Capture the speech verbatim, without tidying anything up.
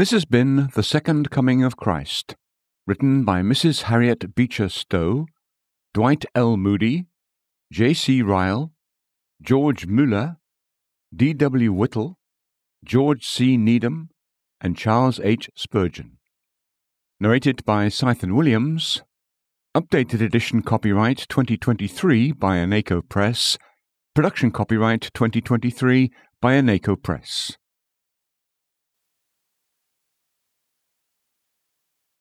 This has been The Second Coming of Christ, written by Missus Harriet Beecher Stowe, Dwight L. Moody, J. C. Ryle, George Muller, D. W. Whittle, George C. Needham, and Charles H. Spurgeon. Narrated by Scython Williams. Updated edition copyright twenty twenty-three by Anaco Press. Production copyright twenty twenty-three by Anaco Press.